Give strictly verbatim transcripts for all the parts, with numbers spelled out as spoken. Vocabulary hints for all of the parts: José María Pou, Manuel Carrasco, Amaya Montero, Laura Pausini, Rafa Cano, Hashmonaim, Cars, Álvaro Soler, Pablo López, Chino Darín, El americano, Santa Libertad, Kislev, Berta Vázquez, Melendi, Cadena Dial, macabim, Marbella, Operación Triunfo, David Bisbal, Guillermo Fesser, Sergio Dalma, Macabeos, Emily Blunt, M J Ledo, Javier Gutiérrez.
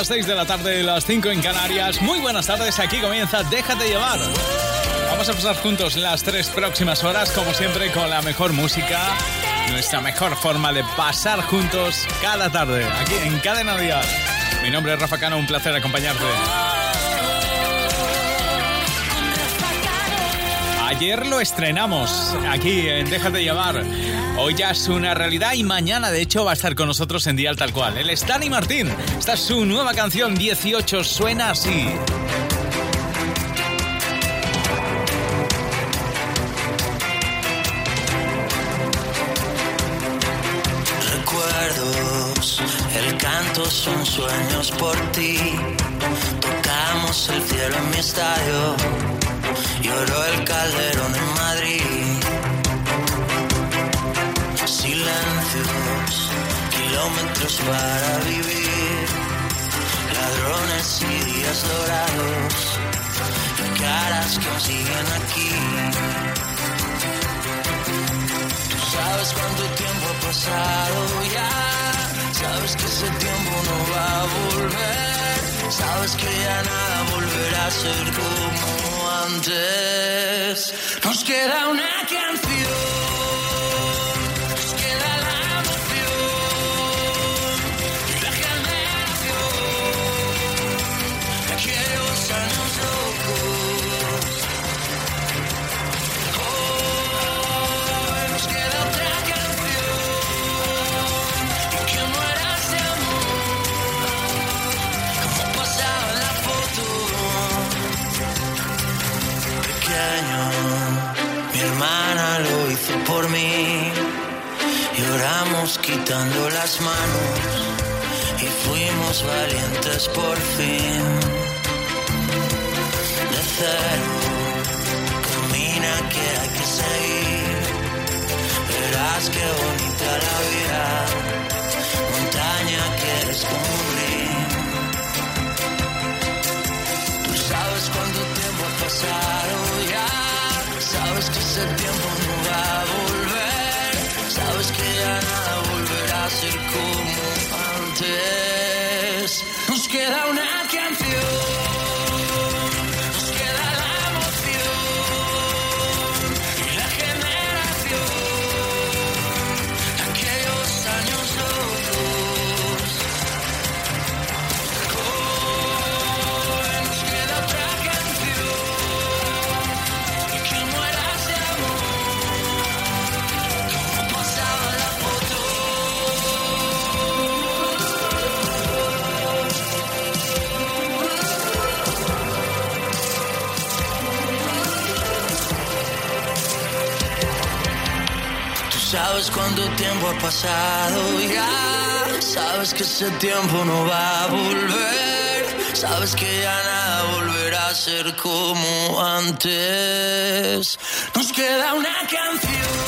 las seis de la tarde, las cinco en Canarias. Muy buenas tardes, aquí comienza Déjate llevar. Vamos a pasar juntos las tres próximas horas, como siempre, con la mejor música. Nuestra mejor forma de pasar juntos cada tarde, aquí en Cadena Dial. Mi nombre es Rafa Cano, un placer acompañarte. Ayer lo estrenamos aquí en Déjate llevar. Hoy ya es una realidad y mañana, de hecho, va a estar con nosotros en Dial Tal Cual. Él es Dani Martín. Esta es su nueva canción, dieciocho, suena así. Recuerdos, el canto son sueños por ti. Tocamos el cielo en mi estadio. Lloró el Calderón en Madrid. Silencios, kilómetros para vivir. Ladrones y días dorados. Y caras que aún siguen aquí. Tú sabes cuánto tiempo ha pasado ya. Sabes que ese tiempo no va a volver. Sabes que ya nada volverá a ser como antes. Nos queda una canción, nos queda la emoción y la generación de aquellos años locos. Hoy nos queda otra canción y que muera ese amor como pasaba en la foto. Mi hermana lo hizo por mí. Lloramos quitando las manos y fuimos valientes por fin. De cero, camina que hay que seguir. Verás qué bonita la vida, montaña que descubrí. Tú sabes cuánto tiempo ha pasado. Sabes que ese tiempo no va a volver. Sabes que ya nada volverá a ser como antes. Nos queda una canción. Sabes cuánto tiempo ha pasado ya. Sabes que ese tiempo no va a volver. Sabes que ya nada volverá a ser como antes. Nos queda una canción.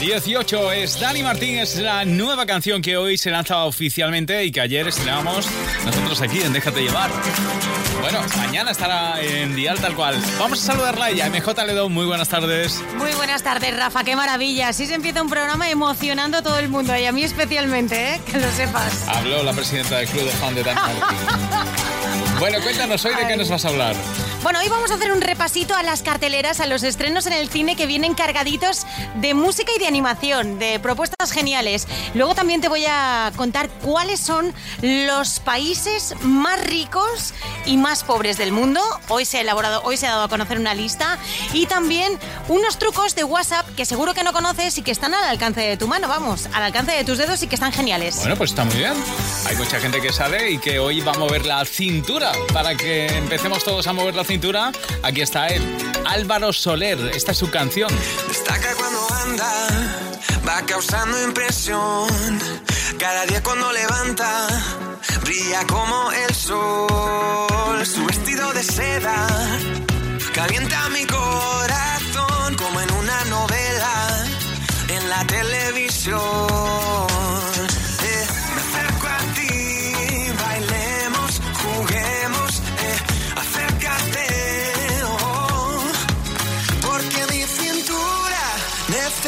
dieciocho es Dani Martín, es la nueva canción que hoy se lanza oficialmente y que ayer estrenamos nosotros aquí en Déjate llevar. Bueno, mañana estará en Dial Tal Cual. Vamos a saludarla a ella, M J Ledo, muy buenas tardes. Muy buenas tardes, Rafa, qué maravilla. Así se empieza un programa emocionando a todo el mundo y a mí especialmente, ¿eh? Que lo sepas. Habló la presidenta del Club de Fan de Dani Martín. Bueno, cuéntanos hoy de qué nos vas a hablar. Bueno, hoy vamos a hacer un repasito a las carteleras, a los estrenos en el cine que vienen cargaditos de música y de animación, de propuestas geniales. Luego también te voy a contar cuáles son los países más ricos y más pobres del mundo. Hoy se ha elaborado, hoy se ha dado a conocer una lista y también unos trucos de WhatsApp que seguro que no conoces y que están al alcance de tu mano, vamos, al alcance de tus dedos y que están geniales. Bueno, pues está muy bien. Hay mucha gente que sale y que hoy va a mover la cintura para que empecemos todos a mover la cintura. Aquí está él, Álvaro Soler, esta es su canción. Destaca cuando banda va causando impresión. Cada día cuando levanta, brilla como el sol. Su vestido de seda calienta mi corazón como en una novela en la televisión.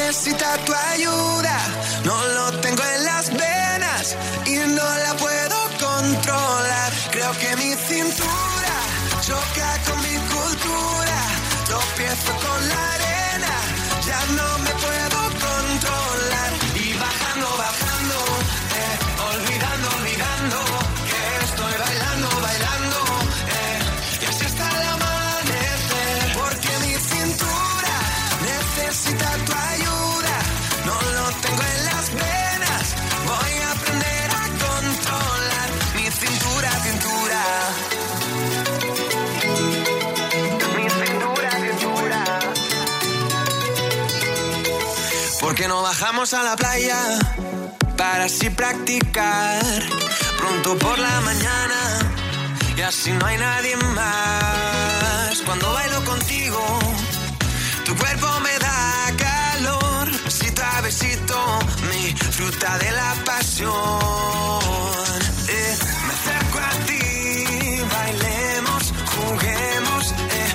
Necesita tu ayuda, no lo tengo en las venas y no la puedo controlar. Creo que mi cintura choca con mi cultura, tropiezo con la arena, ya no me puedo controlar. Y bajando, bajando, eh, olvidando, olvidando, que estoy bailando, bailando, eh, y así hasta el amanecer. Porque mi cintura necesita tu ayuda. Porque no bajamos a la playa para así practicar pronto por la mañana y así no hay nadie más. Cuando bailo contigo, tu cuerpo me da calor, besito a besito, mi fruta de la pasión. Eh, me acerco a ti, bailemos, juguemos, eh,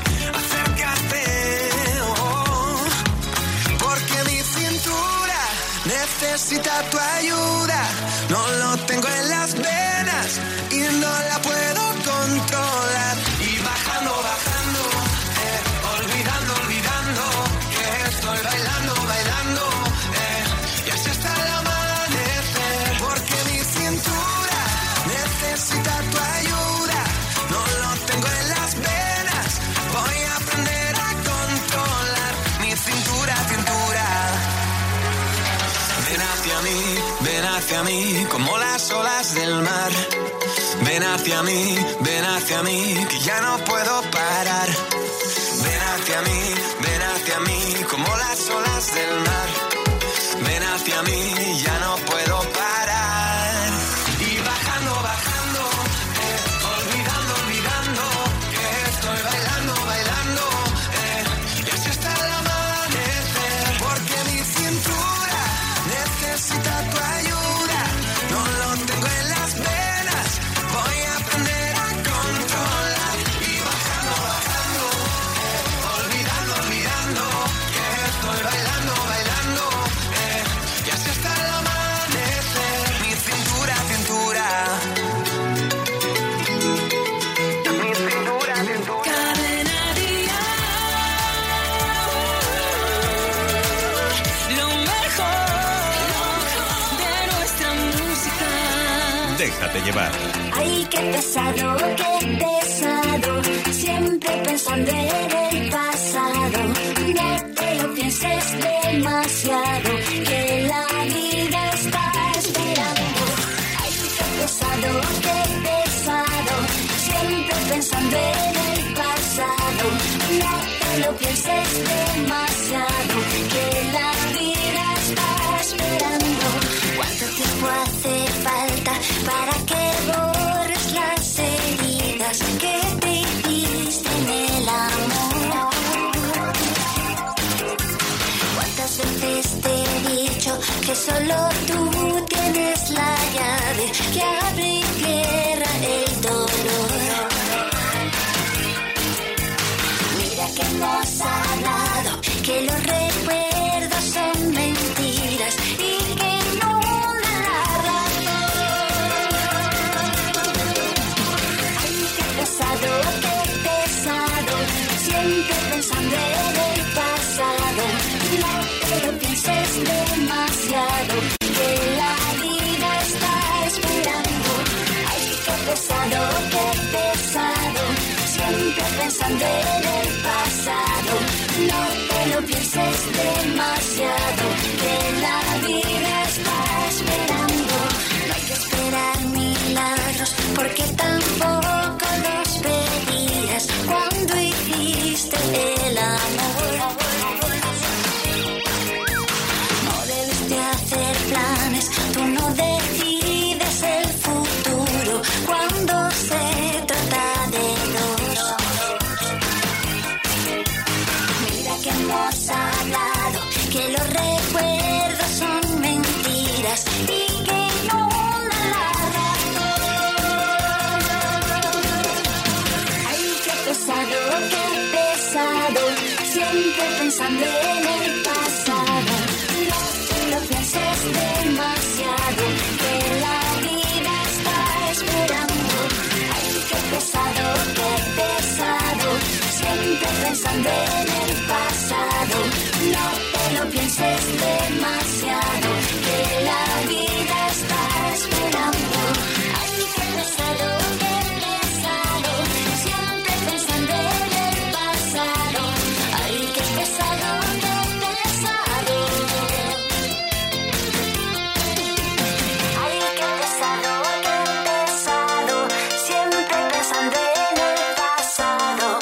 necesita tu ayuda, no lo tengo en las venas y no la puedo controlar. Y bajando, bajando, eh, olvidando, olvidando, que estoy bailando, bailando, eh, y así hasta el amanecer. Porque mi cintura necesita tu ayuda, no lo tengo en las venas, voy a aprender a controlar mi cintura, cintura. Ven hacia mí, ven hacia mí, como las olas del mar. Ven hacia mí, ven hacia mí, que ya no puedo parar. Ven hacia mí, ven hacia mí, como las olas del mar. Ven hacia mí, ya no puedo parar. Y bajando, bajando, eh, olvidando, olvidando, que estoy bailando, bailando, eh, y así hasta el amanecer. Porque mi cintura necesita tu ayuda, no lo tengo en las venas, voy a aprender a controlar. Y bajando, bajando, eh, olvidando, olvidando, que estoy bailando, bailando, eh, y así hasta el amanecer. Mi cintura, cintura. Mi cintura, cintura. Cadena Dial, lo mejor. Déjate llevar. Ay, qué pesado, qué pesado. Siempre pensando en el pasado. No te lo pienses demasiado, que la vida está esperando. Ay, qué pesado, qué pesado. Siempre pensando en el pasado. No te lo pienses demasiado, que la vida está esperando. ¿Cuánto tiempo hace falta para que borres las heridas que te hiciste en el amor? ¿Cuántas veces te he dicho que solo tú tienes la llave que abre y cierra el dolor? Mira que hemos hablado, que los recuerdos son mentiras y que no da la razón. Ay, qué pesado, qué pesado, siempre pensando en el pasado. No te lo pienses demasiado, que la vida está esperando. Ay, qué pesado, qué pesado, siempre pensando en el pasado. No te lo pienses demasiado, que la vida está esperando. No hay que esperar milagros, porque tampoco los pedías cuando hiciste el amor. Pensando en el pasado, no te lo pienses demasiado, que la vida está esperando. Ay, qué pesado, qué pesado, siempre pensando en el pasado. Ay, qué pesado, qué pesado. Ay, qué pesado, qué pesado, siempre pensando en el pasado.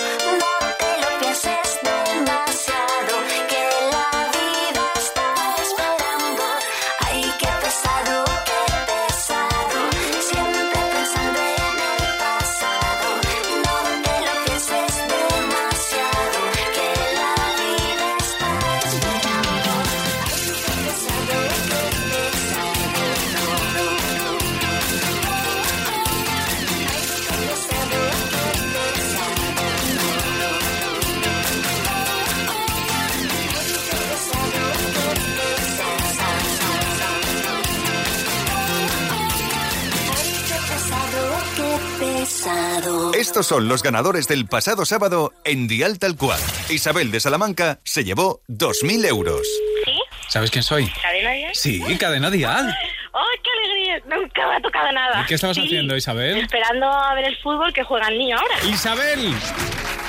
Estos son los ganadores del pasado sábado en Dial Tal Cual. Isabel de Salamanca se llevó dos mil euros. ¿Sí? ¿Sabes quién soy? ¿Cadena Dial? Sí, Cadena Dial. ¡Oh, qué alegría! Nunca me ha tocado nada. ¿Y qué estabas sí. haciendo, Isabel? Esperando a ver el fútbol que juega el niño ahora. ¡Isabel!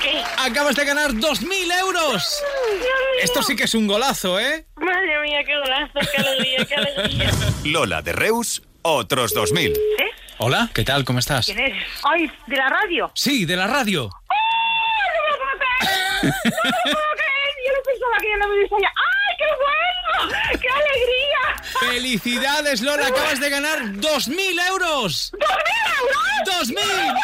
¿Qué? ¡Acabas de ganar dos mil euros! ¡Dios mío! Esto sí que es un golazo, ¿eh? ¡Madre mía, qué golazo! ¡Qué alegría, qué alegría! Lola de Reus, otros dos mil. ¿Sí? Hola, ¿qué tal? ¿Cómo estás? ¿Quién eres? ¡Ay! ¿De la radio? Sí, de la radio. ¡Oh! ¡No me lo puedo creer! ¡No me lo puedo creer! Yo no pensaba que yo no me hubiese allá. ¡Ay, qué bueno! ¡Qué alegría! ¡Felicidades, Lola! ¡Acabas de ganar dos mil euros! ¡dos mil euros! ¡dos mil!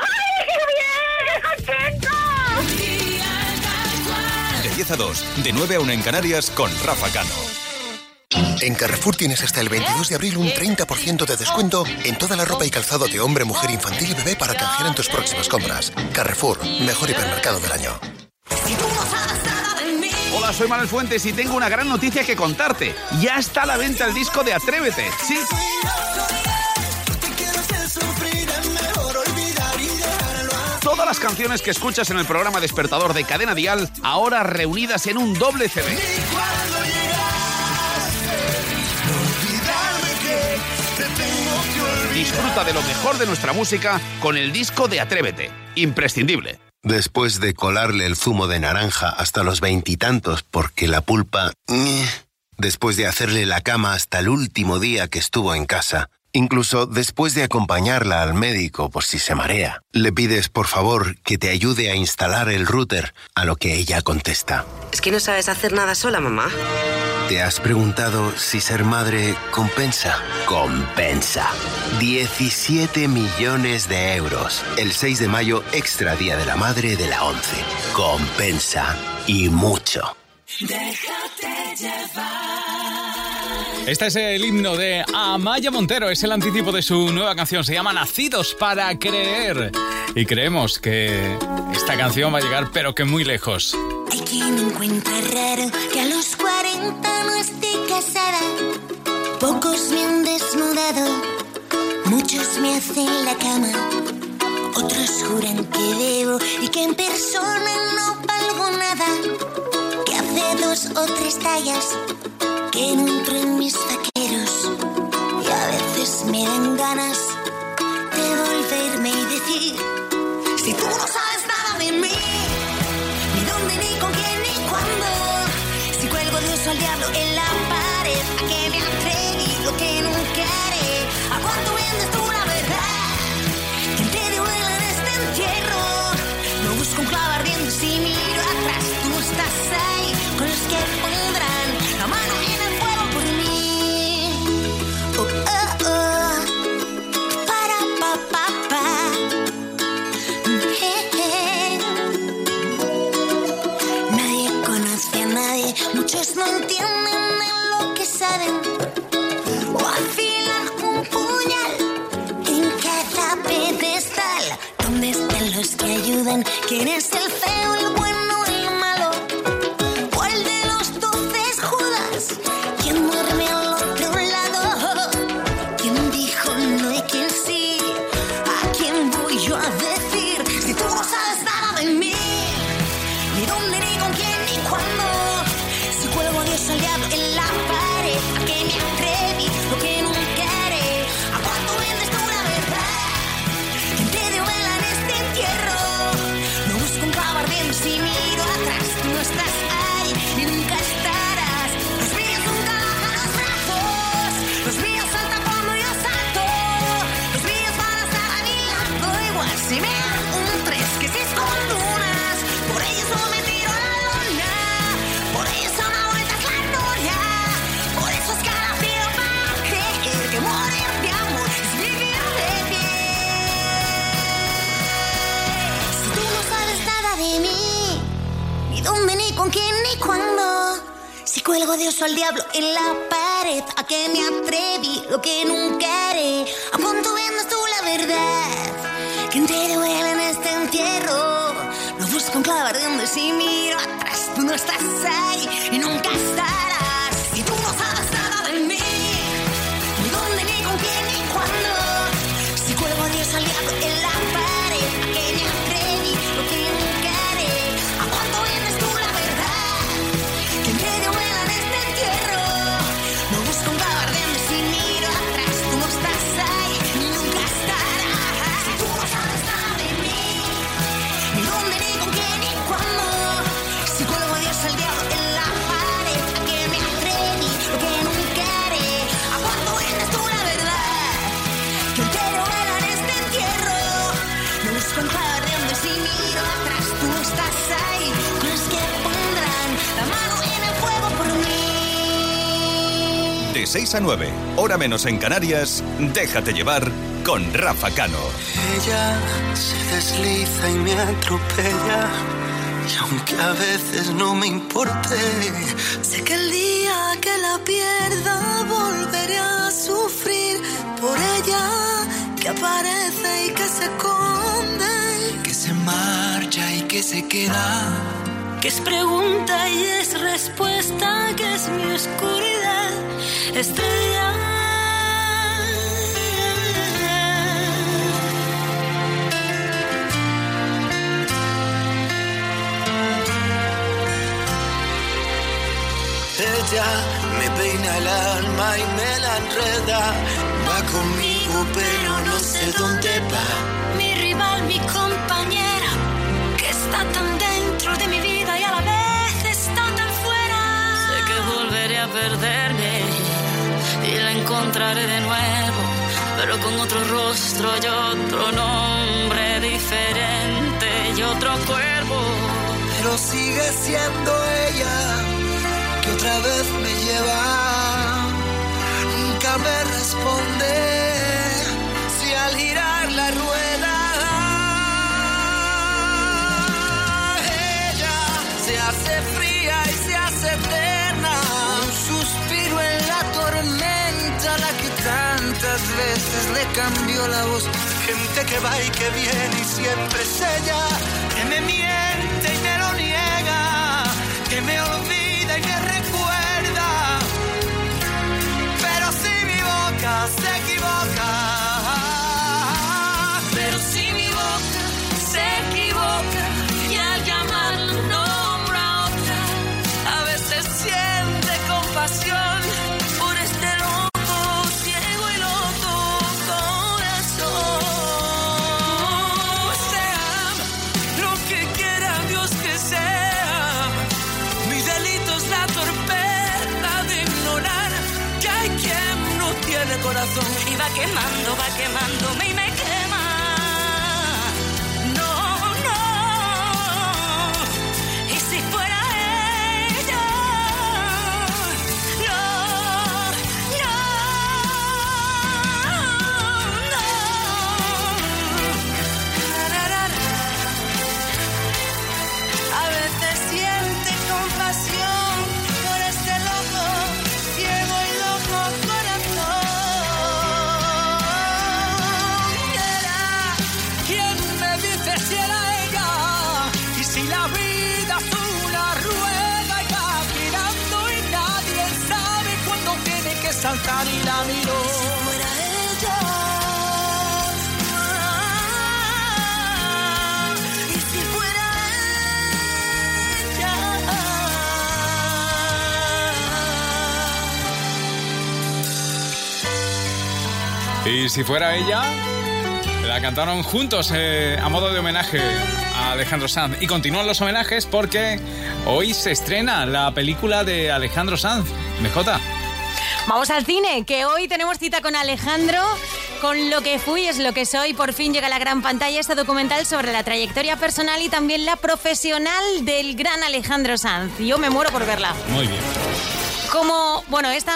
¡Ay, qué bien! ¡Qué contento! De diez a dos, de nueve a una en Canarias con Rafa Cano. En Carrefour tienes hasta el veintidós de abril un treinta por ciento de descuento en toda la ropa y calzado de hombre, mujer, infantil y bebé para canjear en tus próximas compras. Carrefour, mejor hipermercado del año. Hola, soy Manuel Fuentes y tengo una gran noticia que contarte. Ya está a la venta el disco de Atrévete, sí. Todas las canciones que escuchas en el programa Despertador de Cadena Dial, ahora reunidas en un doble C D. Disfruta de lo mejor de nuestra música con el disco de Atrévete, imprescindible. Después de colarle el zumo de naranja hasta los veintitantos porque la pulpa... Después de hacerle la cama hasta el último día que estuvo en casa. Incluso después de acompañarla al médico por si se marea. Le pides, por favor, que te ayude a instalar el router, a lo que ella contesta. Es que no sabes hacer nada sola, mamá. ¿Te has preguntado si ser madre compensa? ¡Compensa! diecisiete millones de euros. El seis de mayo, extra Día de la Madre de la ONCE. Compensa. Y mucho. Déjate llevar. Este es el himno de Amaya Montero. Es el anticipo de su nueva canción. Se llama Nacidos para creer. Y creemos que esta canción va a llegar, pero que muy lejos. Hay quien encuentra raro que a los cuarenta no esté casada. Pocos me han desnudado, muchos me hacen la cama. Otros juran que debo y que en persona no valgo nada. Que hace dos o tres tallas que no entro en mis vaqueros. Y a veces me dan ganas de volverme y decir: si tú no sabes nada de mí, ni con quién ni cuándo. Si cuelgo de eso al diablo en la pared, ¿a qué me atreví? Lo que nunca haré. ¿A cuánto vendes tú la verdad? ¿Quién te duele en este entierro? No busco un clavo ardiendo si miro atrás. Tú estás ahí con los que pondrán la mano en el fuego por mí. Oh, oh, oh. Para, pa, pa, pa. Hey, hey. Muchos no entienden en lo que saben o afilan un puñal en cada pedestal. ¿Dónde están los que ayudan? ¿Quién es el feo, el bueno y el malo? cuelgo de oso al diablo en la pared. A que me atreví, lo que nunca haré. A punto vendas tú la verdad, que entero duele en este entierro. No busco un clavo ardiendo y si miro atrás, tú no estás ahí y nunca estarás. Y tú no sabes nada de mí, ni dónde, ni con quién, ni cuándo. Si cuelgo de oso al diablo en la pared, a que me atreví, lo que nunca haré. A punto vendas tú la verdad, que entero duele en este entierro. No busco un clavo ardiendo y si miro atrás, tú no estás ahí y nunca estarás. Y tú no sabes nada de mí, ni dónde, ni con quién, ni cuándo. Si cuelgo de oso al diablo en la pared, a que me atreví, lo que nunca haré. A punto vendas tú la verdad, que entero duele en este entierro. No busco un clavo ardiendo y si miro atrás, tú no estás ahí. Con los que pondrán la mano en el fuego por mí. De seis a nueve, hora menos en Canarias, Déjate llevar con Rafa Cano. Ella se desliza y me atropella, y aunque a veces no me importe, sé que el día que la pierda volveré a sufrir por ella, que aparece y que se esconde, que se marcha y que se queda, que es pregunta y es respuesta, que es mi oscuridad, estrella. Ella me peina el alma y me la enreda, va conmigo pero no sé dónde va. Mi rival, mi compañera, que está tan dentro de mi vida y a la vez está tan fuera. Sé que volveré a perderme y la encontraré de nuevo, pero con otro rostro y otro nombre diferente y otro cuerpo. Pero sigue siendo ella, que otra vez me lleva, nunca me responde si al girar la rueda se hace fría y se hace eterna. Un suspiro en la tormenta, la que tantas veces le cambió la voz. Gente que va y que viene y siempre es ella, que me miente y me lo niega, que me olvida y me recuerda. Pero si mi boca se equivoca, pero si mi boca se equivoca y al llamarlo no. Siente compasión por este loco, ciego y loco corazón. Sea lo que quiera Dios que sea, mi delito es la torpeza de ignorar que hay quien no tiene corazón. Y va quemando, va quemándome y me quema. No, no, y si fuera saltar y la miró. Y si fuera ella, ah, y si fuera ella, ah. Y si fuera ella, la cantaron juntos eh, a modo de homenaje a Alejandro Sanz. Y continúan los homenajes porque hoy se estrena la película de Alejandro Sanz, M J. Vamos al cine, que hoy tenemos cita con Alejandro, con Lo que fui es lo que soy. Por fin llega a la gran pantalla este documental sobre la trayectoria personal y también la profesional del gran Alejandro Sanz. Yo me muero por verla. Muy bien. Como, bueno, esta...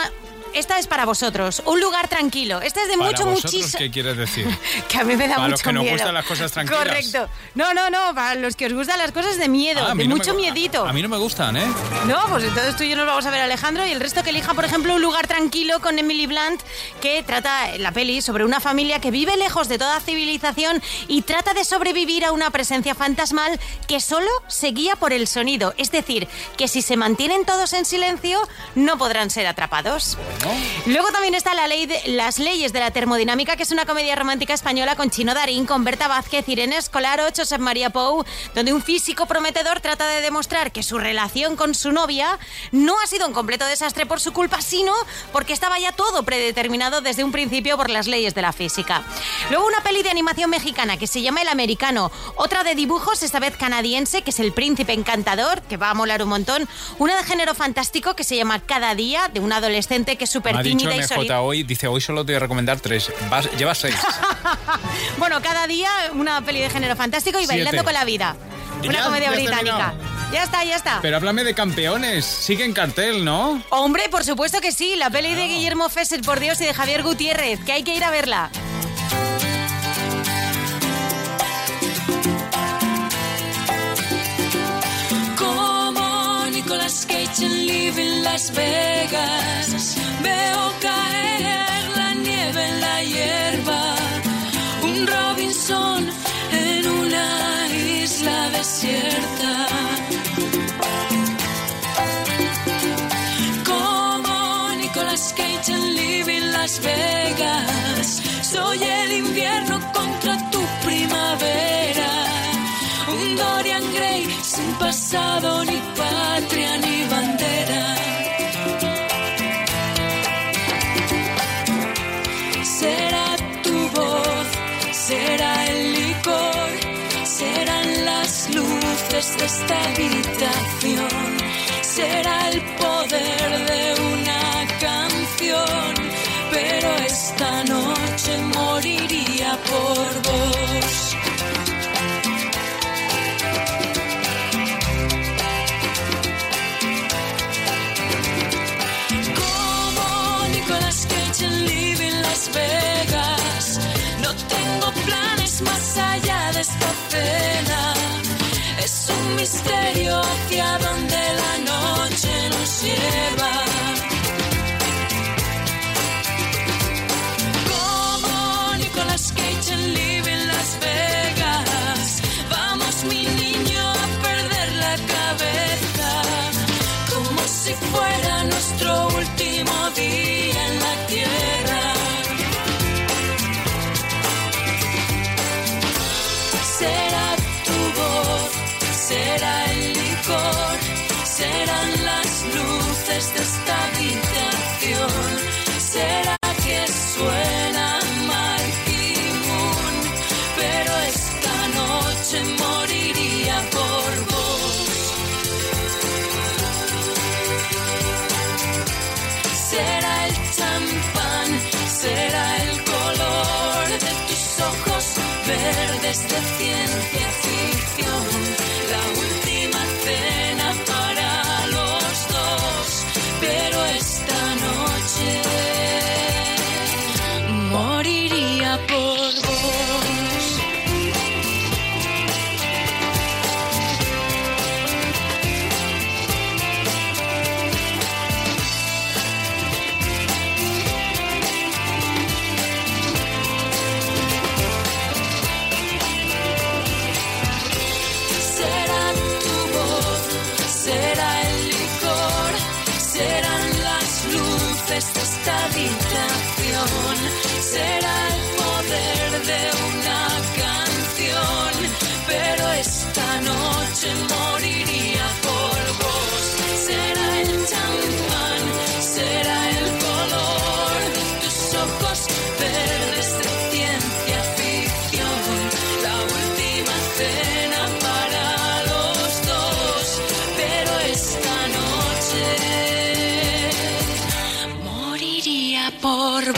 esta es para vosotros, un lugar tranquilo. Esta es de para mucho, muchísimo. ¿Qué quieres decir? Que a mí me da para mucho miedo. Para los que nos miedo. Gustan las cosas tranquilas. Correcto. No, no, no, para los que os gustan las cosas de miedo, ah, de no mucho me, miedito. A, a mí no me gustan, ¿eh? No, pues entonces tú y yo nos vamos a ver, Alejandro, y el resto que elija, por ejemplo, un lugar tranquilo con Emily Blunt, que trata la peli sobre una familia que vive lejos de toda civilización y trata de sobrevivir a una presencia fantasmal que solo se guía por el sonido. Es decir, que si se mantienen todos en silencio, no podrán ser atrapados. Bueno. Luego también está la ley de, Las leyes de la termodinámica, que es una comedia romántica española con Chino Darín, con Berta Vázquez, Irene Escolar, José María Pou, donde un físico prometedor trata de demostrar que su relación con su novia no ha sido un completo desastre por su culpa, sino porque estaba ya todo predeterminado desde un principio por las leyes de la física. Luego una peli de animación mexicana que se llama El Americano, otra de dibujos, esta vez canadiense, que es El Príncipe Encantador, que va a molar un montón, una de género fantástico que se llama Cada Día, de una adolescente que es súper tímida y solita. Hoy dice, hoy solo te voy a recomendar tres, vas, llevas seis. Bueno, Cada Día, una peli de género fantástico y Siete. Bailando con la Vida, una ya, comedia ya británica. Ya está, ya está. Pero háblame de Campeones. Sigue en cartel, ¿no? Hombre, por supuesto que sí. La peli no. de Guillermo Fesser, por Dios, y de Javier Gutiérrez, que hay que ir a verla. Como Nicolás Cage en Live en Las Vegas, veo caer la nieve en la hierba. Un Robinson en una isla desierta. Cage and live in Las Vegas. Soy el invierno contra tu primavera. Un Dorian Gray sin pasado, ni patria, ni bandera. Será tu voz, será el licor, serán las luces de esta habitación, será el poder de una canción, pero esta noche moriría por vos. Como Nicolás Cage en Live in Las Vegas, no tengo planes más allá de esta cena. Es un misterio hacia donde la noche nos lleva. Cage and live in Las Vegas. Vamos, mi niño, a perder la cabeza, como si fuera nuestro último día en la tierra. Será tu voz, será el licor, serán las luces de esta habitación, será que suena se moriría por vos. Será el champán, será el color de tus ojos verdes de ciencia ficción, la última cena para los dos, pero esta noche moriría por vos. Esta habitación será el poder de una canción, pero esta noche moriría por vos. Será el champán, será el color de tus ojos verdes de ciencia ficción, la última cena para los dos, pero esta noche por vos.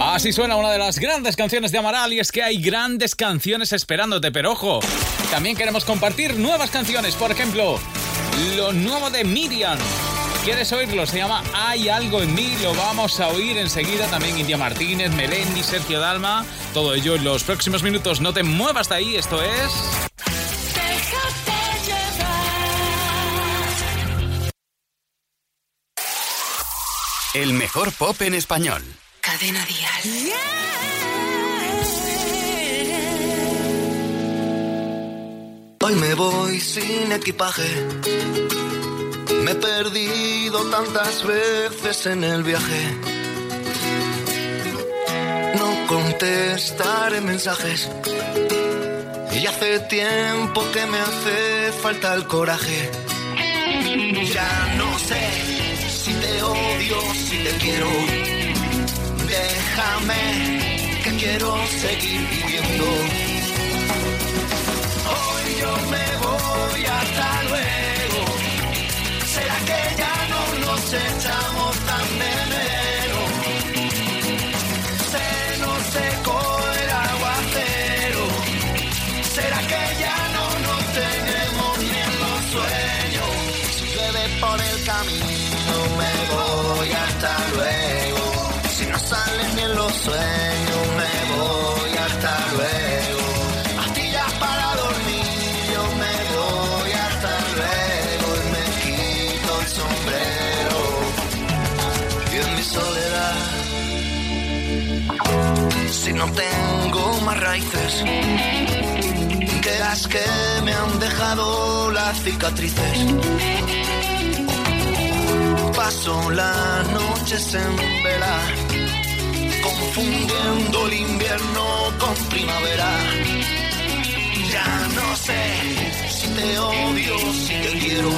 Ha Así suena una de las grandes canciones de Amaral, y es que hay grandes canciones esperándote, pero ojo, también queremos compartir nuevas canciones, por ejemplo, lo nuevo de Miriam. ¿Quieres oírlo? Se llama Hay algo en mí, lo vamos a oír enseguida. También India Martínez, Melendi, Sergio Dalma, todo ello en los próximos minutos. No te muevas de ahí, esto es... Déjate llevar. El mejor pop en español. Cadena Dial. Yeah. Hoy me voy sin equipaje. Me he perdido tantas veces en el viaje. No contestaré mensajes. Y hace tiempo que me hace falta el coraje. Ya no sé si te odio, si te quiero. Déjame, que quiero seguir viviendo. Hoy yo me voy, hasta luego. ¿Será que ya no nos echamos tan de enero? Se nos secó el aguacero. ¿Será que ya no nos tenemos ni en los sueños? Si llueve por el camino, me voy hasta luego. Si no salen ni en los sueños, me voy hasta luego. Pastillas para dormir, yo me voy hasta luego. Y me quito el sombrero. Y en mi soledad, si no tengo más raíces que las que me han dejado las cicatrices, paso las noches en vela, confundiendo el invierno con primavera. Ya no sé si te odio, si te quiero.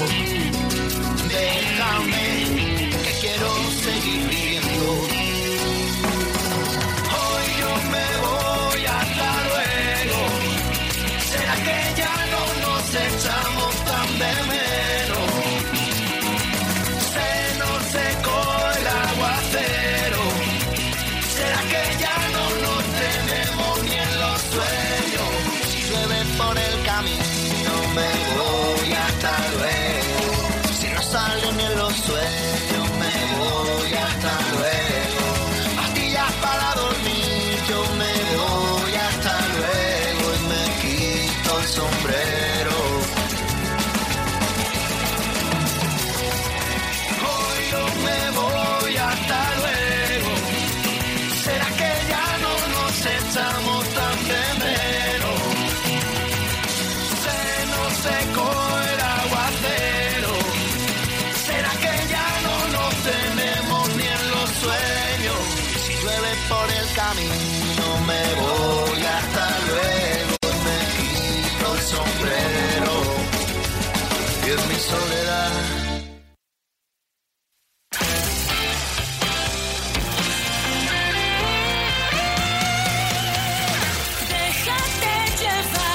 Déjame, que quiero seguir viviendo. Hoy yo me voy, hasta luego. ¿Será que ya no nos echamos tan de menos? Salen en los sueños, me voy hasta luego. Pastillas para dormir, yo me voy hasta luego. Y me quito el sombrero. Hoy yo me voy hasta luego. ¿Será que ya no nos echamos tan de menos? Se nos secó el aguacero. Por el camino me voy hasta luego, me quito el sombrero y es mi soledad. Déjate llevar.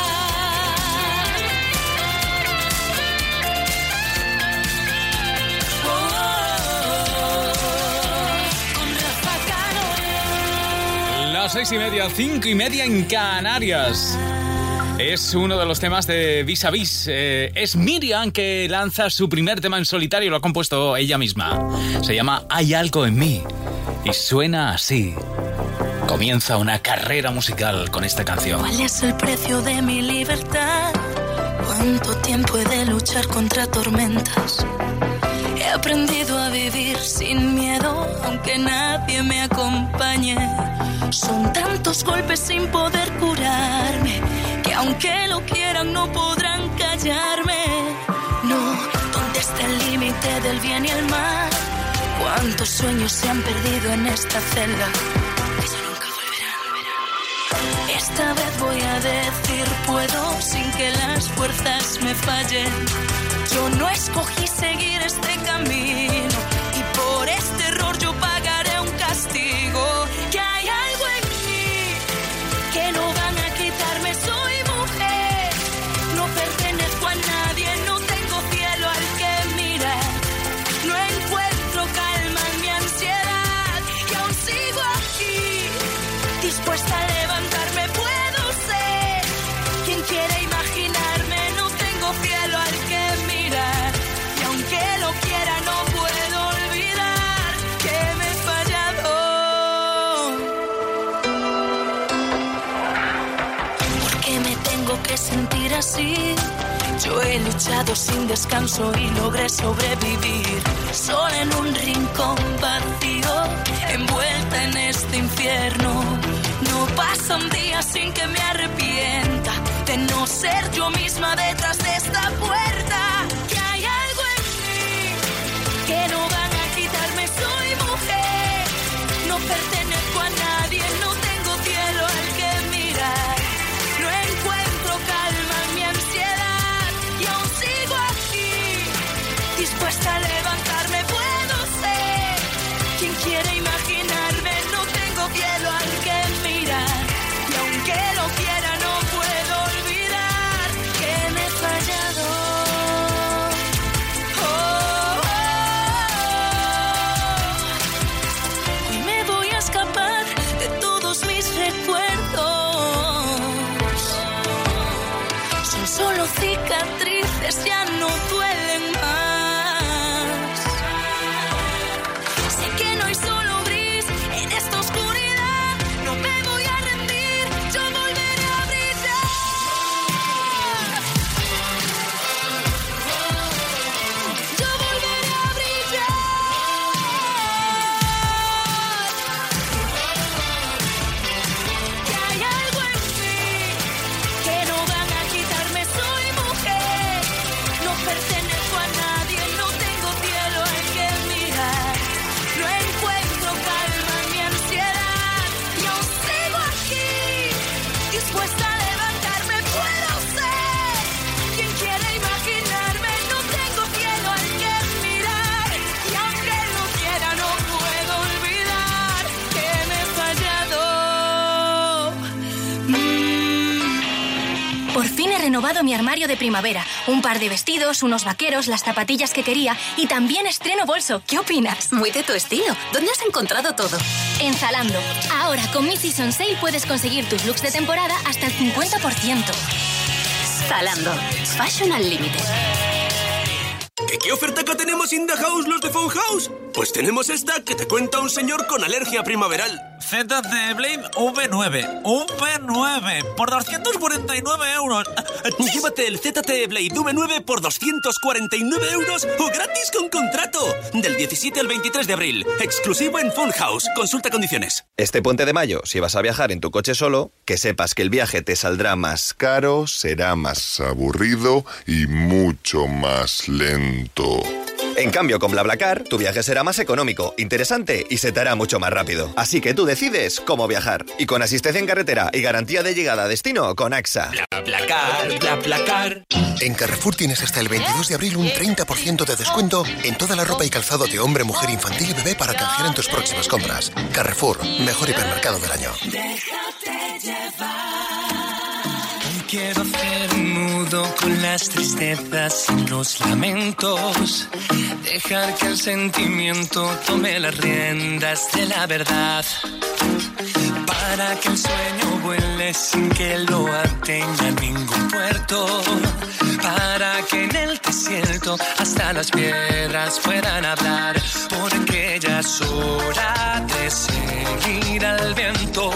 Oh, seis y media, cinco y media en Canarias. Es uno de los temas de Vis a Vis. Eh, es Miriam que lanza su primer tema en solitario, lo ha compuesto ella misma. Se llama Hay algo en mí y suena así. Comienza una carrera musical con esta canción. ¿Cuál es el precio de mi libertad? ¿Cuánto tiempo he de luchar contra tormentas? He aprendido a vivir sin miedo, aunque nadie me acompañe. Son tantos golpes sin poder curarme, que aunque lo quieran no podrán callarme. No, ¿dónde está el límite del bien y el mal? ¿Cuántos sueños se han perdido en esta celda? Eso nunca volverá, volverá. Esta vez voy a decir puedo, sin que las fuerzas me fallen. Yo no escogí seguir este camino, y por este error yo pagaré un castigo. Que hay algo en mí que no van a quitarme, soy mujer, no pertenezco a nadie, no tengo cielo al que mirar, no encuentro calma en mi ansiedad, y aún sigo aquí. tengo que sentir así. Yo he luchado sin descanso y logré sobrevivir. Sola en un rincón vacío, envuelta en este infierno. No pasa un día sin que me arrepienta de no ser yo misma detrás de esta puerta. Que hay algo en mí que no van a quitarme, soy mujer. No pertenezco a nadie, no tengo cielo al que mirar. No encuentro calma en mi ansiedad y aún sigo aquí, dispuesta a levantarme. Puedo ser quien quiere imaginarme, no tengo cielo al que mirar. Y aunque lo quiera no puedo olvidar que me he fallado. Escapar de todos mis recuerdos, son solo cicatrices, ya no duelen más. Sé que no hay solo gris en esta oscuridad, no me voy a rendir, yo volveré a brillar. Yo volveré a brillar. He renovado mi armario de primavera. Un par de vestidos, unos vaqueros, las zapatillas que quería y también estreno bolso. ¿Qué opinas? Muy de tu estilo. ¿Dónde has encontrado todo? En Zalando. Ahora con mi Season Sale puedes conseguir tus looks de temporada hasta el cincuenta por ciento. Zalando. Fashion al límite. ¿Qué, ¿Qué oferta que tenemos in the house los de Phone House? Pues tenemos esta que te cuenta un señor con alergia primaveral. Z T Blade V nueve. Un V nueve por doscientos cuarenta y nueve euros. Llévate el Z T Blade V nueve por doscientos cuarenta y nueve euros o gratis con contrato. Del diecisiete al veintitrés de abril. Exclusivo en Phone House. Consulta condiciones. Este puente de mayo, si vas a viajar en tu coche solo, que sepas que el viaje te saldrá más caro, será más aburrido y mucho más lento. En cambio, con BlaBlaCar, tu viaje será más económico, interesante y se te hará mucho más rápido. Así que tú decides cómo viajar. Y con asistencia en carretera y garantía de llegada a destino con AXA. BlaBlaCar, BlaBlaCar. En Carrefour tienes hasta el veintidós de abril un treinta por ciento de descuento en toda la ropa y calzado de hombre, mujer, infantil y bebé para canjear en tus próximas compras. Carrefour, mejor hipermercado del año. Déjate llevar. Hoy quiero hacer un nudo con las tristezas y los lamentos. Dejar que el sentimiento tome las riendas de la verdad. Para que el sueño vuele sin que lo atenga a ningún puerto. Para que en el desierto hasta las piedras puedan hablar. Porque ya es hora de seguir al viento.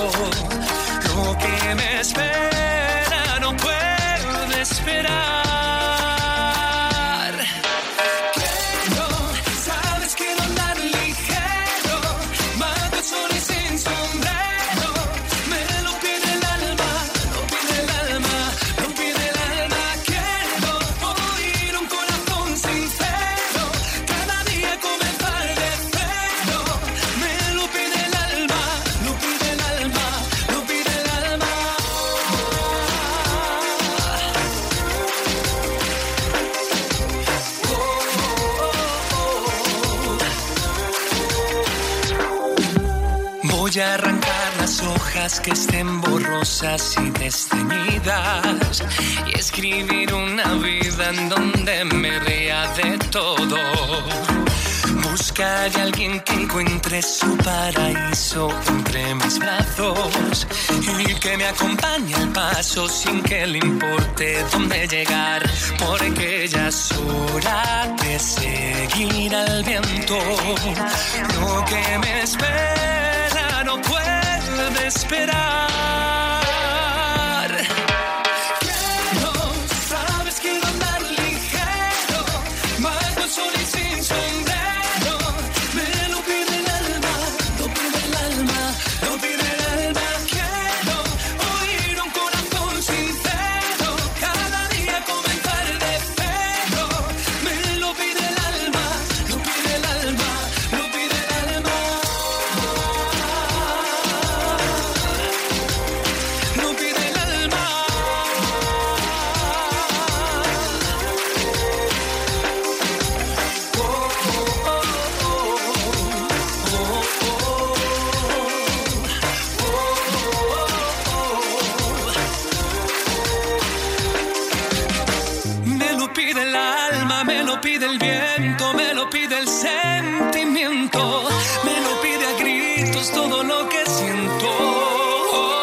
Lo que me espera no puedo esperar. Voy a arrancar las hojas que estén borrosas y desteñidas y escribir una vida en donde me ría de todo. Buscar a alguien que encuentre su paraíso entre mis brazos y que me acompañe al paso sin que le importe dónde llegar. Porque ya es hora de seguir al viento. Lo que me espera no puedo esperar. pide el alma, me lo pide el viento, me lo pide el sentimiento, me lo pide a gritos todo lo que siento. Oh, oh, oh.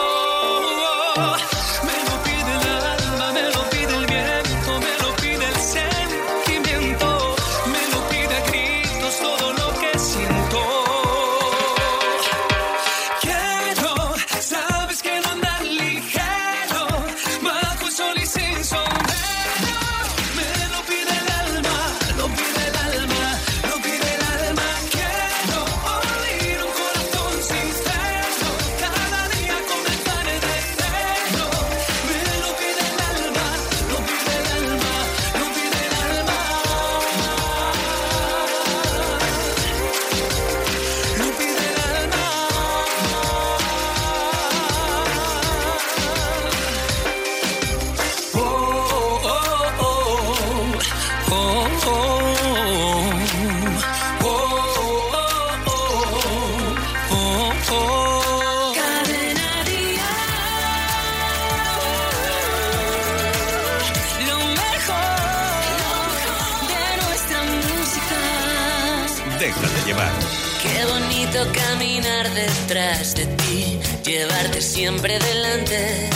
Caminar detrás de ti, llevarte siempre delante.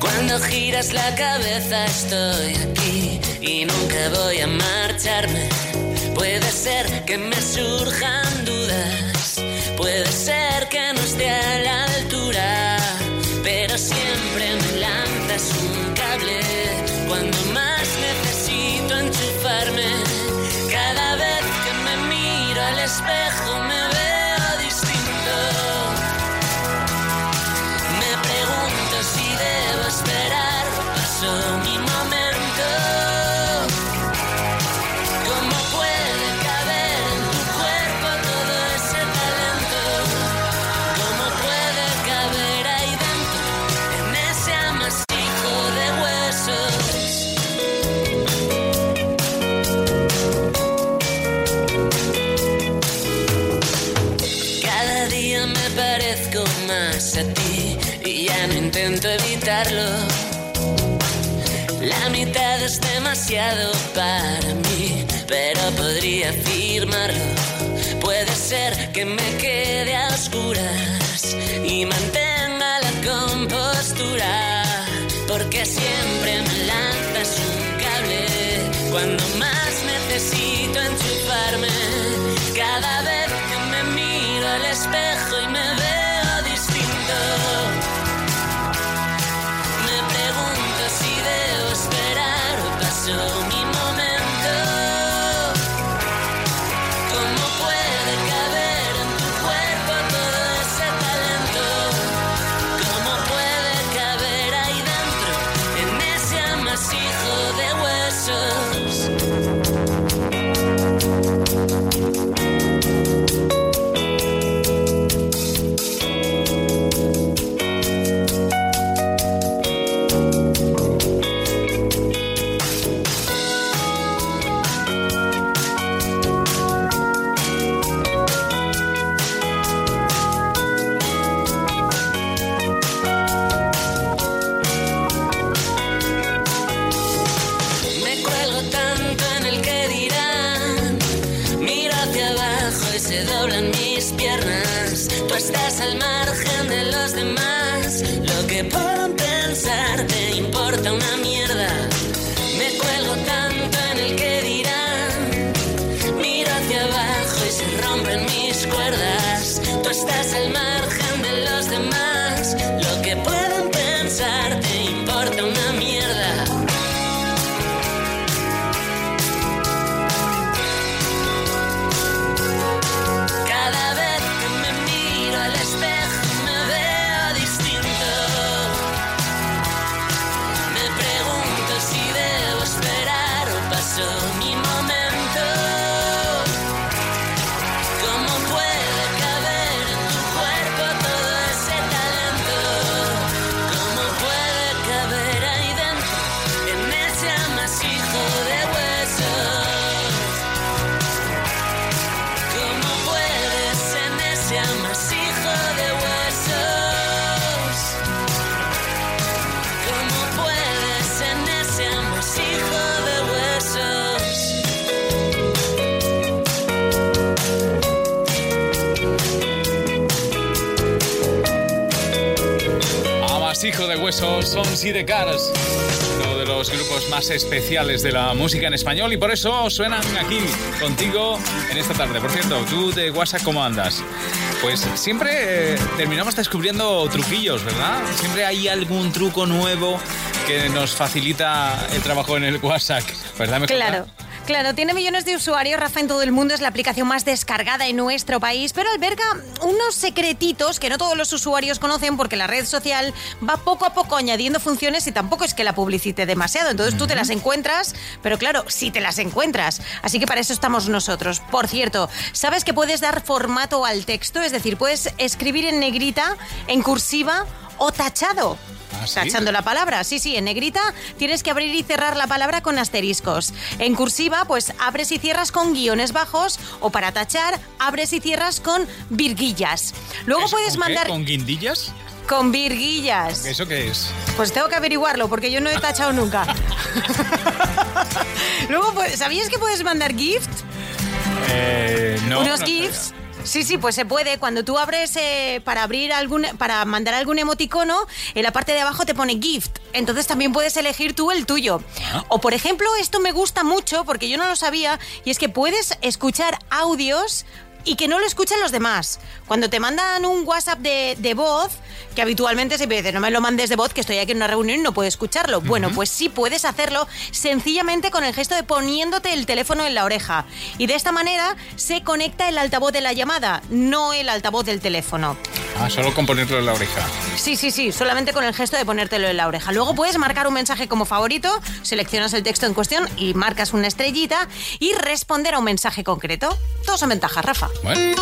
Cuando giras la cabeza estoy aquí y nunca voy a marcharme. Puede ser que me surjan dudas, puede ser que no esté a la altura, pero siempre me lanzas un cable cuando más necesito enchufarme. Cada vez al espejo me veo distinto. Me pregunto si debo esperar. Pasó mi momento. ¿Cómo puede caber en tu cuerpo todo ese talento? ¿Cómo puede caber ahí dentro, en ese amasijo de huesos? A ti y ya no intento evitarlo. La mitad es demasiado para mí, pero podría afirmarlo. Puede ser que me quede a oscuras y mantenga la compostura, porque siempre me lanzas un cable cuando más necesito enchufarme. Cada vez que me miro al espejo y me veo, me pregunto si debo esperar o pasó mi momento. ¿Cómo puede caber en tu cuerpo todo ese talento? ¿Cómo puede caber ahí dentro, en ese amasijo de huesos? Estás al margen de los demás, lo que puedan pensar te importa una mierda. Me cuelgo tanto en el que dirán, miro hacia abajo y se rompen mis cuerdas. Tú estás al margen de los demás, lo que puedan pensar te importa una mierda. Cada vez al espejo me veo distinto. Me pregunto si debo esperar o pasó mi momento. ¿Cómo puede caber en tu cuerpo todo ese talento? ¿Cómo puede caber Hijo de Hueso, Sons y The Cars, uno de los grupos más especiales de la música en español, y por eso suenan aquí contigo en esta tarde. Por cierto, tú de WhatsApp, ¿cómo andas? Pues siempre eh, terminamos descubriendo truquillos, ¿verdad? Siempre hay algún truco nuevo que nos facilita el trabajo en el WhatsApp, ¿verdad? ¿Me claro. Claro, tiene millones de usuarios, Rafa, en todo el mundo. Es la aplicación más descargada en nuestro país, pero alberga unos secretitos que no todos los usuarios conocen, porque la red social va poco a poco añadiendo funciones y tampoco es que la publicite demasiado. Entonces tú te las encuentras, pero claro, sí te las encuentras. Así que para eso estamos nosotros. Por cierto, ¿sabes que puedes dar formato al texto? Es decir, puedes escribir en negrita, en cursiva o tachado. ¿Ah, sí? Tachando la palabra, sí, sí, en negrita tienes que abrir y cerrar la palabra con asteriscos. En cursiva, pues abres y cierras con guiones bajos, o para tachar, abres y cierras con virguillas. Luego puedes mandar... ¿Con guindillas? Con virguillas. ¿Eso qué es? Pues tengo que averiguarlo, porque yo no he tachado nunca. Luego, pues, ¿sabías que puedes mandar gift? Eh, no. Unos no gifs. Sabía. Sí, sí, pues se puede. Cuando tú abres eh, para abrir algún, para mandar algún emoticono, en la parte de abajo te pone gift. Entonces también puedes elegir tú el tuyo. O por ejemplo, esto me gusta mucho porque yo no lo sabía, y es que puedes escuchar audios y que no lo escuchen los demás. Cuando te mandan un WhatsApp de, de voz, que habitualmente se pide, no me lo mandes de voz, que estoy aquí en una reunión y no puedo escucharlo. Uh-huh. Bueno, pues sí puedes hacerlo sencillamente con el gesto de poniéndote el teléfono en la oreja. Y de esta manera se conecta el altavoz de la llamada, no el altavoz del teléfono. Ah, solo con ponerlo en la oreja. Sí, sí, sí, solamente con el gesto de ponértelo en la oreja. Luego puedes marcar un mensaje como favorito, seleccionas el texto en cuestión y marcas una estrellita y responder a un mensaje concreto. Todos son ventajas, Rafa. Bueno.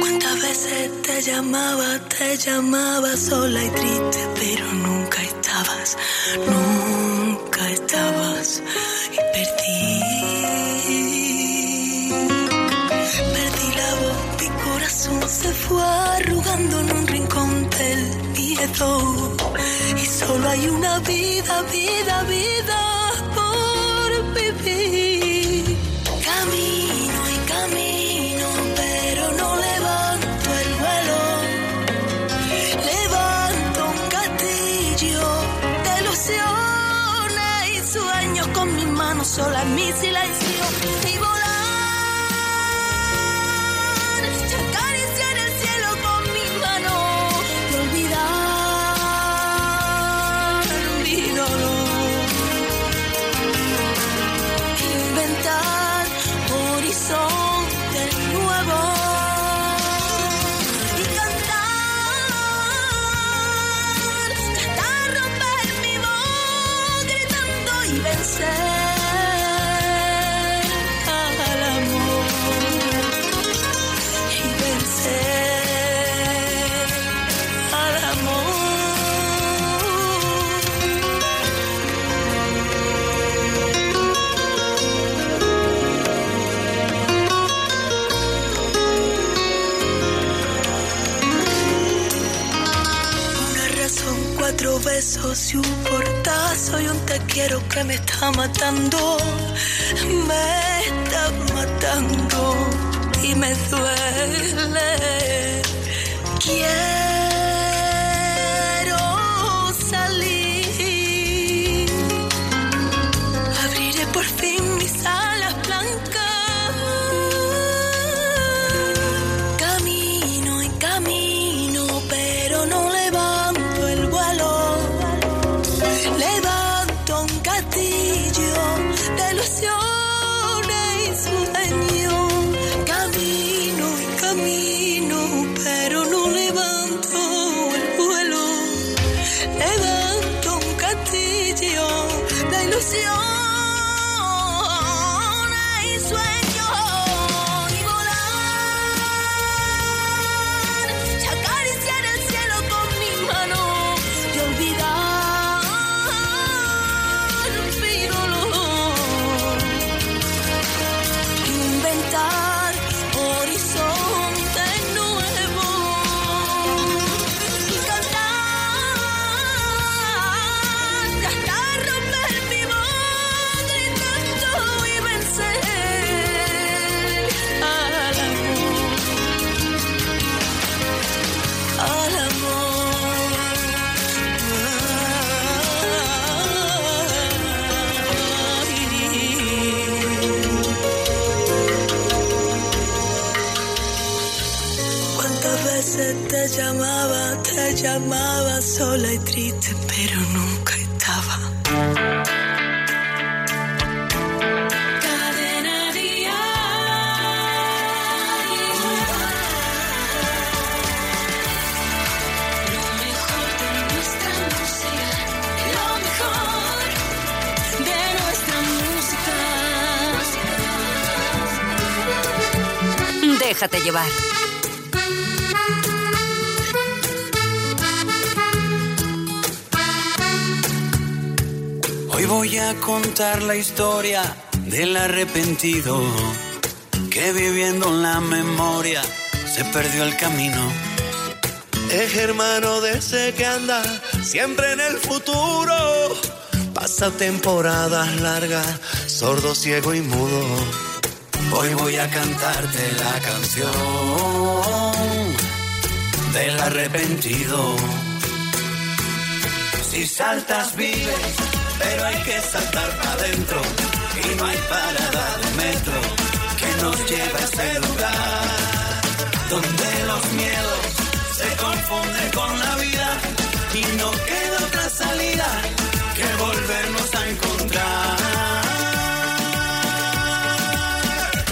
¿Cuántas veces te llamaba, te llamaba sola y triste, pero nunca estabas, nunca estabas y perdí, perdí la voz? Se fue arrugando en un rincón del miedo. Y solo hay una vida, vida, vida por vivir. Camino y camino, pero no levanto el vuelo. Levanto un castillo de ilusiones y sueños con mis manos solas, mi silencio y volar. Cuatro besos y un portazo y un te quiero que me está matando, me está matando y me duele. Quiero salir, abriré por fin mis alas blancas. Camino y camino, pero no le levanto un castillo de ilusiones y sueños. Camino y camino, pero no levanto el vuelo. Levanto un castillo de ilusiones. amaba sola y triste, pero nunca estaba. Cadena Dial. Lo mejor de nuestra música, lo mejor de nuestra música. Déjate llevar. Hoy voy a contar la historia del arrepentido que viviendo en la memoria se perdió el camino. Es hermano de ese que anda siempre en el futuro. Pasa temporadas largas, sordo, ciego y mudo. Hoy voy a cantarte la canción del arrepentido. Si saltas, vives. Pero hay que saltar para adentro y no hay parada de metro que nos lleve a ese lugar donde los miedos se confunden con la vida y no queda otra salida que volvernos a encontrar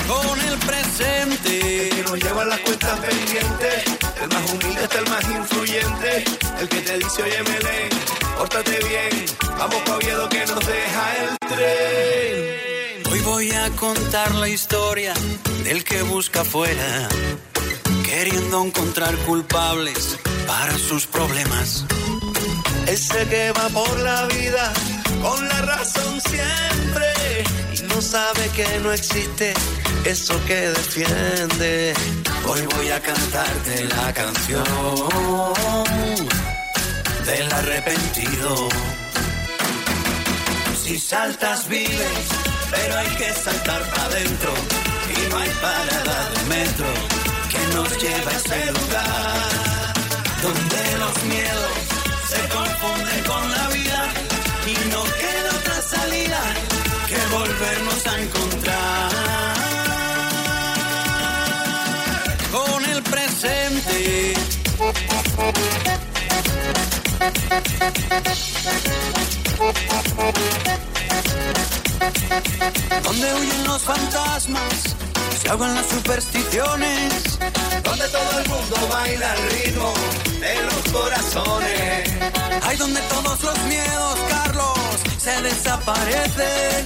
con el presente. El que nos lleva las cuentas pendientes, el más humilde hasta el más influyente, el que te dice oye Melendi, pórtate bien, vamos pa' Oviedo que nos deja el tren. Hoy voy a contar la historia del que busca afuera, queriendo encontrar culpables para sus problemas. Ese que va por la vida con la razón siempre y no sabe que no existe eso que defiende. Hoy voy a cantarte la canción del arrepentido. Si saltas vives, pero hay que saltar para adentro y no hay parada de metro que nos lleve a ese lugar donde los miedos se confunden con la vida y no queda otra salida que volvernos a encontrar con el presente. Donde huyen los fantasmas, se ahogan las supersticiones, donde todo el mundo baila el ritmo de los corazones. Hay donde todos los miedos, Carlos, se desaparecen,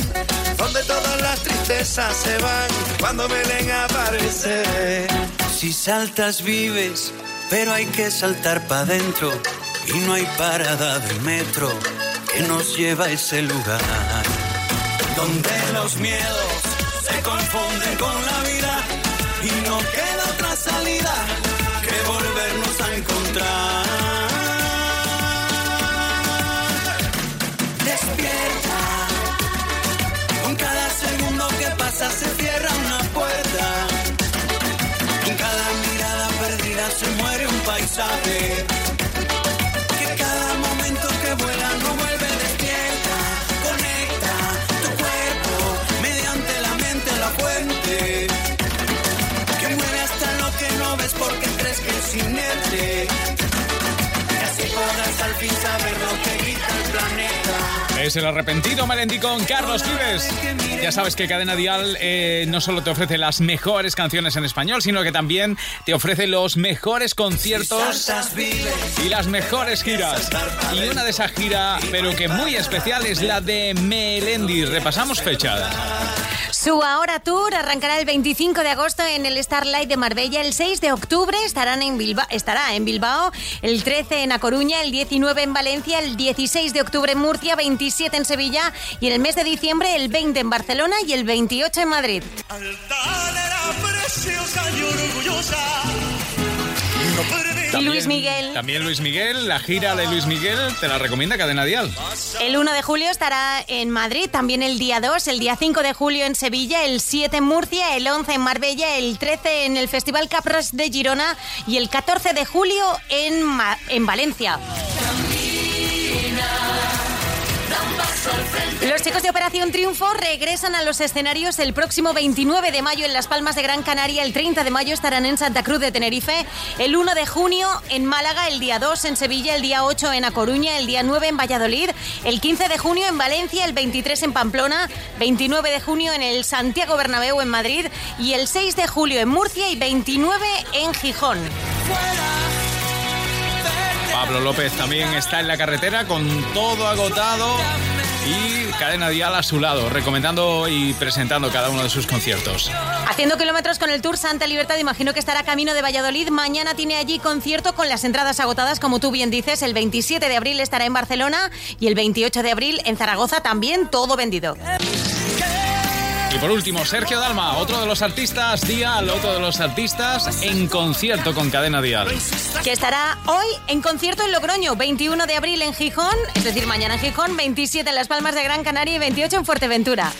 donde todas las tristezas se van cuando Belén aparece. Si saltas vives, pero hay que saltar pa' dentro y no hay parada de metro que nos lleva a ese lugar donde los miedos se confunden con la vida y no queda otra salida que volvernos a encontrar. Despierta, con cada segundo que pasa se cierra una puerta, con cada mirada perdida se muere un paisaje. Es el arrepentido Melendi con Carlos Vives. Ya sabes que Cadena Dial eh, no solo te ofrece las mejores canciones en español, sino que también te ofrece los mejores conciertos y las mejores giras. Y una de esas giras, pero que muy especial, es la de Melendi. Repasamos fechas. Su Ahora Tour arrancará el veinticinco de agosto en el Starlight de Marbella, el seis de octubre estarán en Bilbao, estará en Bilbao, el trece en A Coruña, el diecinueve en Valencia, el dieciséis de octubre en Murcia, veintisiete en Sevilla y en el mes de diciembre el veinte en Barcelona y el veintiocho en Madrid. Y Luis Miguel. También Luis Miguel, la gira de Luis Miguel, te la recomienda Cadena Dial. El uno de julio estará en Madrid, también el día dos, el día cinco de julio en Sevilla, el siete en Murcia, el once en Marbella, el trece en el Festival Capras de Girona y el catorce de julio en, Ma- en Valencia. Camina, da un paso al Los chicos de Operación Triunfo regresan a los escenarios el próximo veintinueve de mayo en Las Palmas de Gran Canaria, el treinta de mayo estarán en Santa Cruz de Tenerife, el uno de junio en Málaga, el día dos en Sevilla, el día ocho en A Coruña, el día nueve en Valladolid, el quince de junio en Valencia, el veintitrés en Pamplona, veintinueve de junio en el Santiago Bernabéu en Madrid y el seis de julio en Murcia y veintinueve en Gijón. Pablo López también está en la carretera con todo agotado y Cadena Dial a su lado, recomendando y presentando cada uno de sus conciertos. Haciendo kilómetros con el Tour Santa Libertad, imagino que estará camino de Valladolid. Mañana tiene allí concierto con las entradas agotadas, como tú bien dices. El veintisiete de abril estará en Barcelona y el veintiocho de abril en Zaragoza, también todo vendido. Y por último, Sergio Dalma, otro de los artistas Dial, otro de los artistas en concierto con Cadena Dial. Que estará hoy en concierto en Logroño, veintiuno de abril en Gijón, es decir, mañana en Gijón, veintisiete en Las Palmas de Gran Canaria y veintiocho en Fuerteventura.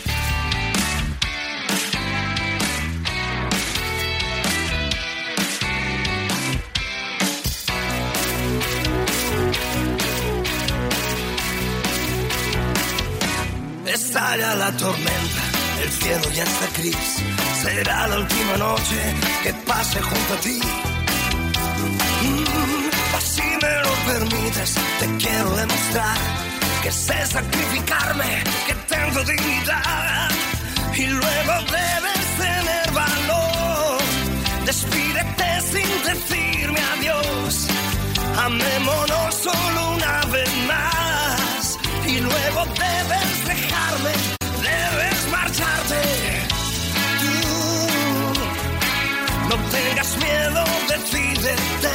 Estalla la tormenta. El cielo ya está gris, será la última noche que pase junto a ti. Mm, así me lo permites, te quiero demostrar que sé sacrificarme, que tengo dignidad. Y luego debes tener valor, despídete sin decirme adiós. Amémonos solo una vez más y luego debes dejarme. Debes marcharte, tú no tengas miedo, decídete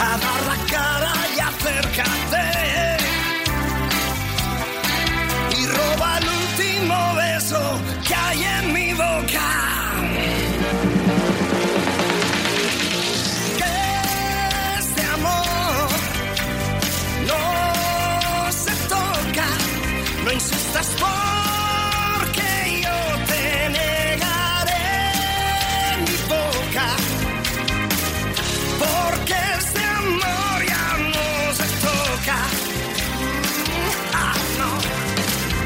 a dar la cara y acércate y roba el último beso que hay en mi boca. No insistas porque yo te negaré mi boca, porque este amor ya no se toca. Ah, no,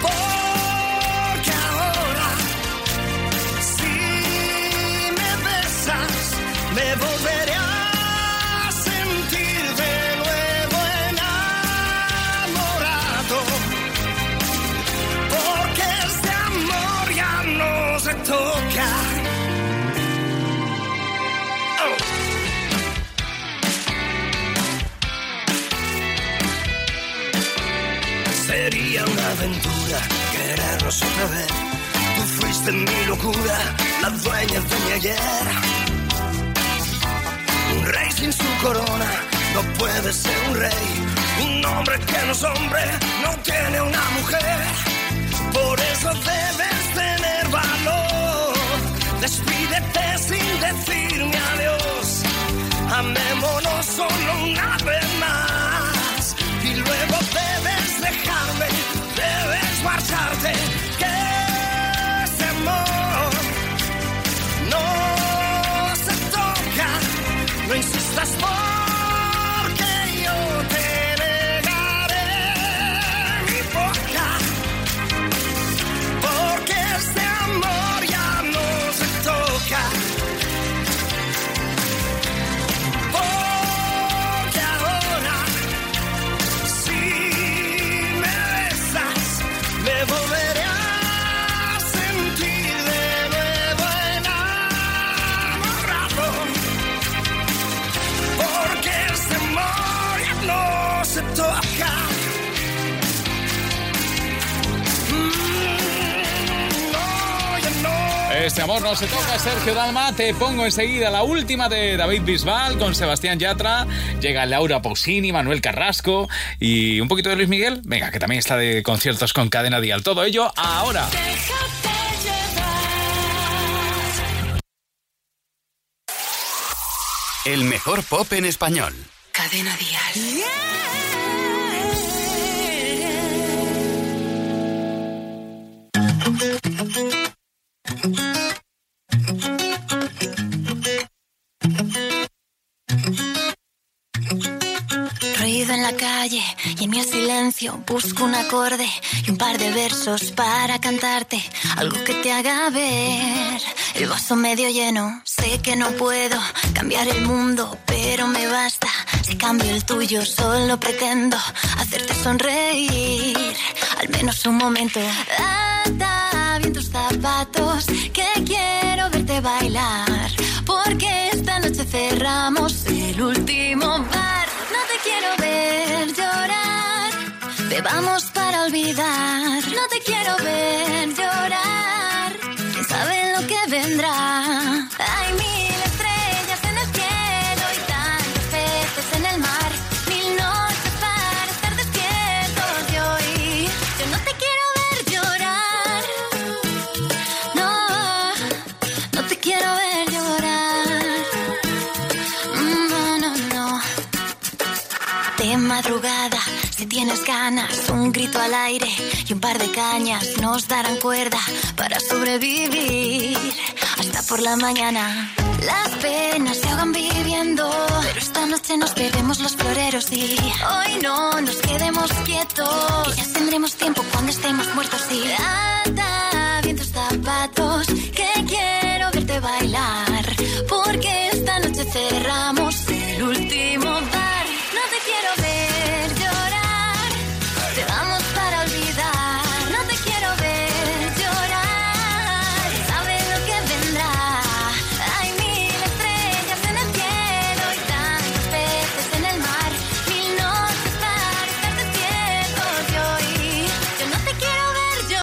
porque ahora si me besas me volveré a... Sería una aventura querernos otra vez. Tú fuiste mi locura, la dueña de mi ayer. Un rey sin su corona no puede ser un rey. Un hombre que no es hombre no tiene una mujer. Por eso debes tener valor. Despídete sin decirme adiós. Amémonos solo una vez más y luego debes dejarme, debes marcharte, que este amor no se toca, no insistas porque yo te negaré mi boca, porque este amor ya no se toca. Este amor no se toca, Sergio Dalma. Te pongo enseguida la última de David Bisbal con Sebastián Yatra. Llega Laura Pausini, Manuel Carrasco y un poquito de Luis Miguel. Venga, que también está de conciertos con Cadena Dial. Todo ello ahora. El mejor pop en español. Cadena Dial. Yeah. Ruido en la calle, y en el silencio busco un acorde y un par de versos para cantarte algo que te haga ver el vaso medio lleno. Sé que no puedo cambiar el mundo, pero me basta si cambio el tuyo. Solo pretendo hacerte sonreír al menos un momento. Ata bien tus zapatos que quiero verte bailar, porque esta noche cerramos el último bar. No te quiero ver llorar, bebamos para olvidar. No te quiero ver llorar, quién sabe lo que vendrá. Hay mil estrellas en el cielo y tantos peces en el mar, mil noches para estar despiertos de hoy. Yo no te quiero ver llorar, no, no te quiero ver llorar, no, no, no. De madrugada, si tienes ganas, un grito al aire y un par de cañas nos darán cuerda para sobrevivir hasta por la mañana. Las penas se ahogan viviendo, pero esta noche nos bebemos los floreros y hoy no nos quedemos quietos, que ya tendremos tiempo cuando estemos muertos.